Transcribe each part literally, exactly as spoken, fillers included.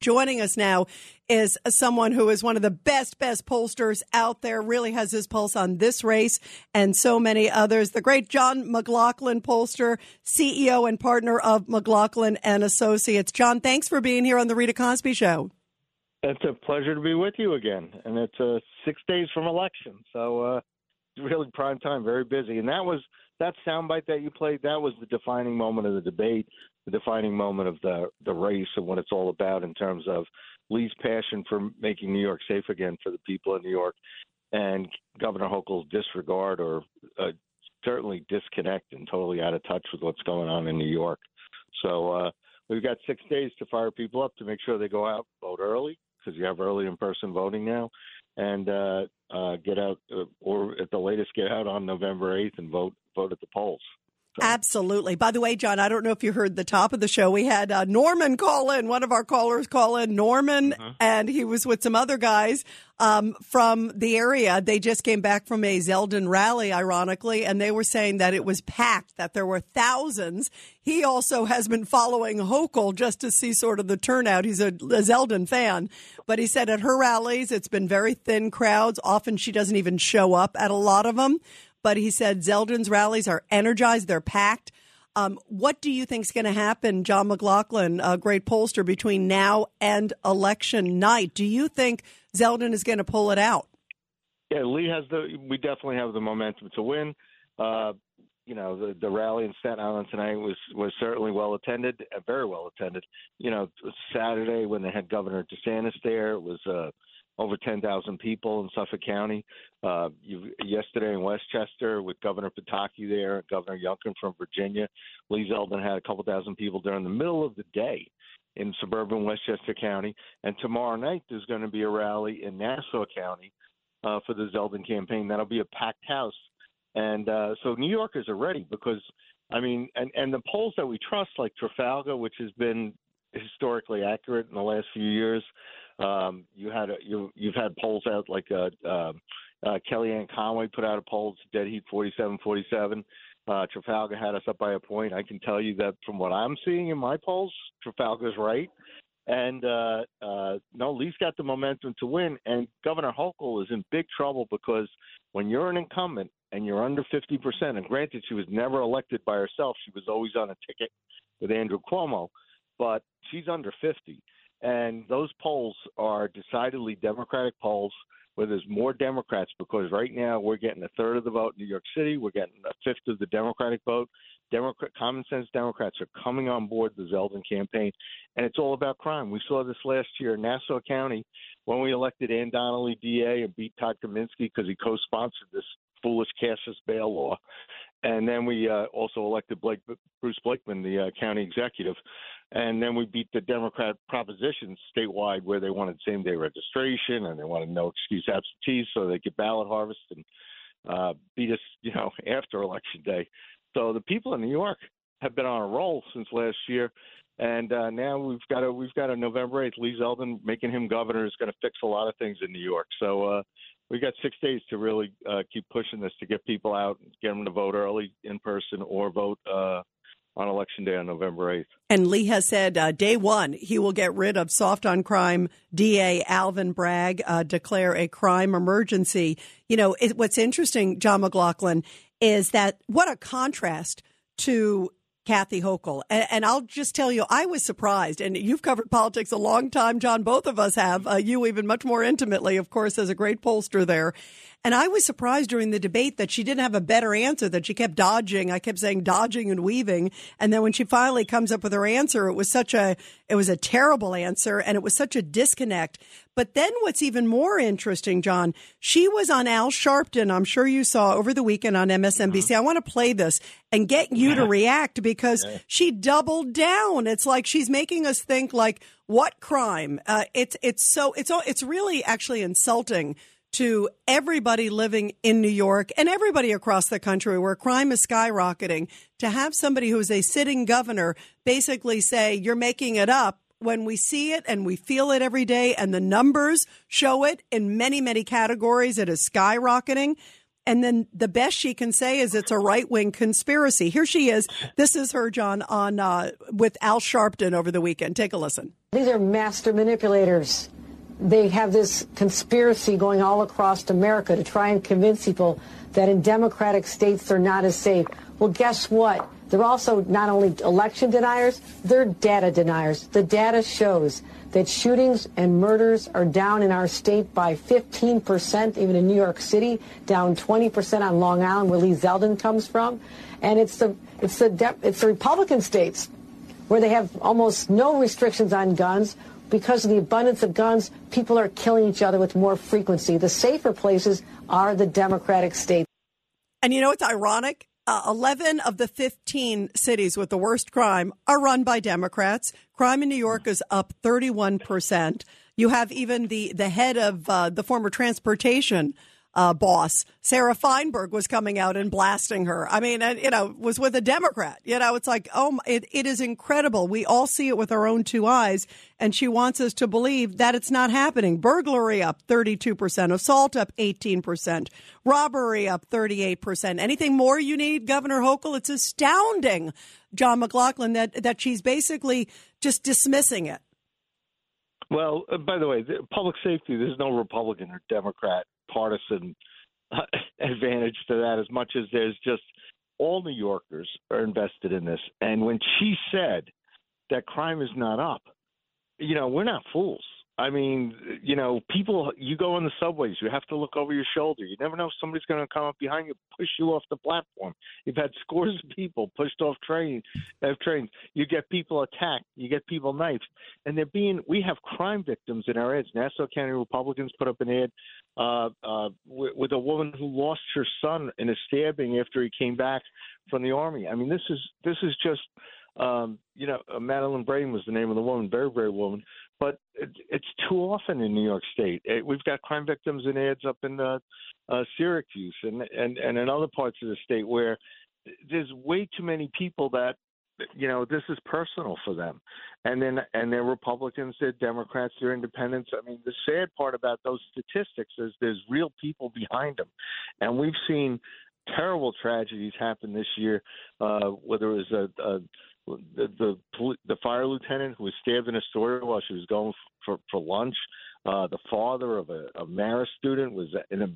Joining us now is someone who is one of the best, best pollsters out there, really has his pulse on this race and so many others. The great John McLaughlin, pollster, C E O and partner of McLaughlin and Associates. John, thanks for being here on The Rita Cosby Show. It's a pleasure to be with you again. And it's uh, six days from election. So uh, really prime time, very busy. And that was that soundbite that you played, that was the defining moment of the debate. The defining moment of the the race and what it's all about in terms of Lee's passion for making New York safe again for the people of New York and Governor Hochul's disregard or uh, certainly disconnect and totally out of touch with what's going on in New York. So uh, we've got six days to fire people up to make sure they go out, vote early, because you have early in-person voting now, and uh, uh, get out uh, or at the latest get out on November eighth and vote vote at the polls. So. Absolutely. By the way, John, I don't know if you heard the top of the show. We had uh, Norman call in, one of our callers call in, Norman, uh-huh. and he was with some other guys um, from the area. They just came back from a Zeldin rally, ironically, and they were saying that it was packed, that there were thousands. He also has been following Hochul just to see sort of the turnout. He's a, a Zeldin fan. But he said at her rallies, it's been very thin crowds. Often she doesn't even show up at a lot of them. But he said Zeldin's rallies are energized. They're packed. Um, what do you think is going to happen, John McLaughlin, a great pollster, between now and election night? Do you think Zeldin is going to pull it out? Yeah, Lee has the – we definitely have the momentum to win. Uh, you know, the, the rally in Staten Island tonight was, was certainly well attended, very well attended. You know, Saturday when they had Governor DeSantis there, it was uh, – over ten thousand people in Suffolk County. Uh, you, yesterday in Westchester with Governor Pataki there, Governor Youngkin from Virginia. Lee Zeldin had a couple thousand people during the middle of the day in suburban Westchester County. And tomorrow night there's going to be a rally in Nassau County uh, for the Zeldin campaign. That'll be a packed house. And uh, so New Yorkers are ready because, I mean, and, and the polls that we trust, like Trafalgar, which has been historically accurate in the last few years, Um, you had a, you, you've had polls out like uh, uh, uh, Kellyanne Conway put out a poll, dead heat forty-seven forty-seven. Uh, Trafalgar had us up by a point. I can tell you that from what I'm seeing in my polls, Trafalgar's right. And uh, uh, no, Lee's got the momentum to win. And Governor Hochul is in big trouble because when you're an incumbent and you're under fifty percent, and granted she was never elected by herself, she was always on a ticket with Andrew Cuomo, but she's under fifty. And those polls are decidedly Democratic polls where there's more Democrats, because right now we're getting a third of the vote in New York City. We're getting a fifth of the Democratic vote. Democrat, common sense Democrats are coming on board the Zeldin campaign, and it's all about crime. We saw this last year in Nassau County when we elected Ann Donnelly D A and beat Todd Kaminsky because he co-sponsored this foolish cashless bail law. And then we uh, also elected Blake, Bruce Blakeman, the uh, county executive. And then we beat the Democrat propositions statewide where they wanted same-day registration and they wanted no-excuse absentees so they could ballot harvest and uh, beat us, you know, after Election Day. So the people in New York have been on a roll since last year. And uh, now we've got a, we've got a November eighth. Lee Zeldin, making him governor, is going to fix a lot of things in New York. So uh, we've got six days to really uh, keep pushing this to get people out, get them to vote early in person or vote uh, on Election Day on November eighth. And Lee has said uh, day one he will get rid of soft on crime D A Alvin Bragg, uh, declare a crime emergency. You know, it, what's interesting, John McLaughlin, is that what a contrast to Kathy Hochul. And, and I'll just tell you, I was surprised. And you've covered politics a long time, John. Both of us have. Uh, you even much more intimately, of course, as a great pollster there. And I was surprised during the debate that she didn't have a better answer, that she kept dodging. I kept saying dodging and weaving. And then when she finally comes up with her answer, it was such a it was a terrible answer. And it was such a disconnect. But then what's even more interesting, John, she was on Al Sharpton. I'm sure you saw over the weekend on M S N B C. Uh-huh. I want to play this and get you to react because yeah. she doubled down. It's like she's making us think like what crime? Uh, it's it's so it's it's really actually insulting to everybody living in New York and everybody across the country where crime is skyrocketing, to have somebody who is a sitting governor basically say you're making it up when we see it and we feel it every day. And the numbers show it in many, many categories. It is skyrocketing. and then the best she can say is it's a right-wing conspiracy. Here she is. This is her, John, on uh, with Al Sharpton over the weekend. Take a listen. These are master manipulators. They have this conspiracy going all across America to try and convince people that in Democratic states they're not as safe. Well, guess what? They're also not only election deniers, they're data deniers. The data shows that shootings and murders are down in our state by fifteen percent, even in New York City, down twenty percent on Long Island, where Lee Zeldin comes from. And it's the, it's the, de- it's the Republican states where they have almost no restrictions on guns. Because of the abundance of guns, people are killing each other with more frequency. The safer places are the Democratic states. And you know what's ironic? Uh, eleven of the fifteen cities with the worst crime are run by Democrats. Crime in New York is up thirty-one percent. You have even the, the head of uh, the former transportation uh, boss, Sarah Feinberg, was coming out and blasting her. I mean, and, you know, was with a Democrat. You know, it's like, oh, it, it is incredible. We all see it with our own two eyes. And she wants us to believe that it's not happening. Burglary up thirty-two percent. Assault up eighteen percent. Robbery up thirty-eight percent. Anything more you need, Governor Hochul? It's astounding, John McLaughlin, that, that she's basically just dismissing it. Well, by the way, public safety, there's no Republican or Democrat partisan uh, advantage to that, as much as there's just all New Yorkers are invested in this. And when she said that crime is not up, you know, we're not fools. I mean, you know, people, you go on the subways, you have to look over your shoulder. You never know if somebody's going to come up behind you, push you off the platform. You've had scores of people pushed off train, uh, trains. You get people attacked. You get people knifed. And they're being, we have crime victims in our ads. Nassau County Republicans put up an ad uh, uh, with, with a woman who lost her son in a stabbing after he came back from the Army. I mean, this is this is just... Um, you know, Madeline Brain was the name of the woman, very, very woman. But it, it's too often in New York State. It, we've got crime victims and ads up in the, uh, Syracuse and, and, and in other parts of the state where there's way too many people that, you know, this is personal for them. And then and they're Republicans, they're Democrats, they're independents. I mean, the sad part about those statistics is there's real people behind them. And we've seen terrible tragedies happen this year, uh, whether it was a, a The, the the fire lieutenant who was stabbed in a store while she was going for, for lunch. Uh, the father of a, a Marist student was in a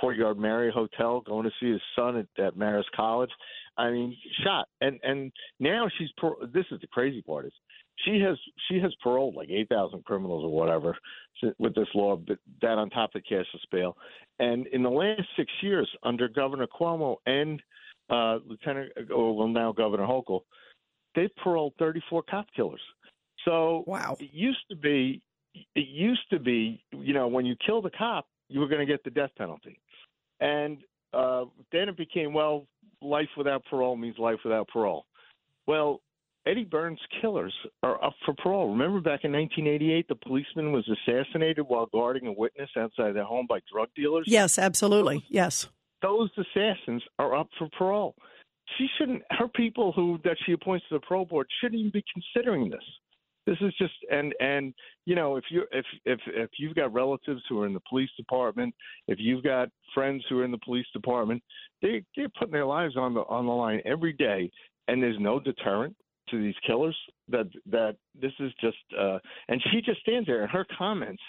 Courtyard Marriott hotel going to see his son at, at Marist College. I mean, shot. And and now she's par- this is the crazy part is she has she has paroled like eight thousand criminals or whatever with this law. But that on top of cashless bail. And in the last six years under Governor Cuomo and uh, Lieutenant or well now Governor Hochul, they've paroled thirty-four cop killers. So wow. it used to be, it used to be, you know, when you killed a cop, you were going to get the death penalty. And uh, then it became, well, life without parole means life without parole. Well, Eddie Burns' killers are up for parole. Remember back in nineteen eighty-eight, the policeman was assassinated while guarding a witness outside their home by drug dealers? Yes, absolutely. Those, yes. Those assassins are up for parole. She shouldn't, her people who that she appoints to the parole board shouldn't even be considering this. This is just, and, and you know, if you if, if if you've got relatives who are in the police department, if you've got friends who are in the police department, they, they're putting their lives on the on the line every day, and there's no deterrent to these killers. That that this is just, uh, and she just stands there, and her comments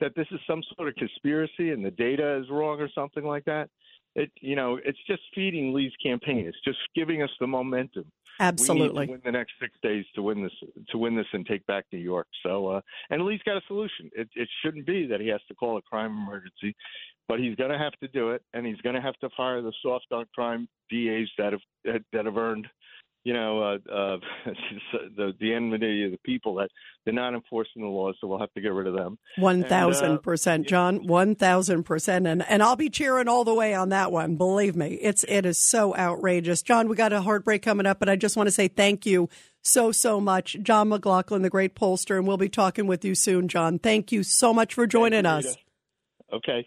that this is some sort of conspiracy and the data is wrong or something like that. It, you know, it's just feeding Lee's campaign. It's just giving us the momentum. Absolutely. We need to win the next six days to win this, to win this and take back New York. So, uh, and Lee's got a solution. It, it shouldn't be that he has to call a crime emergency, but he's going to have to do it, and he's going to have to fire the soft on crime D As that have that, that have earned, you know, uh, uh, the the enmity of the people that they're not enforcing the laws, so we'll have to get rid of them. One thousand percent, John. One thousand percent, and and I'll be cheering all the way on that one. Believe me, it's it is so outrageous, John. We got a hard break coming up, but I just want to say thank you so so much, John McLaughlin, the great pollster, and we'll be talking with you soon, John. Thank you so much for joining us. Okay.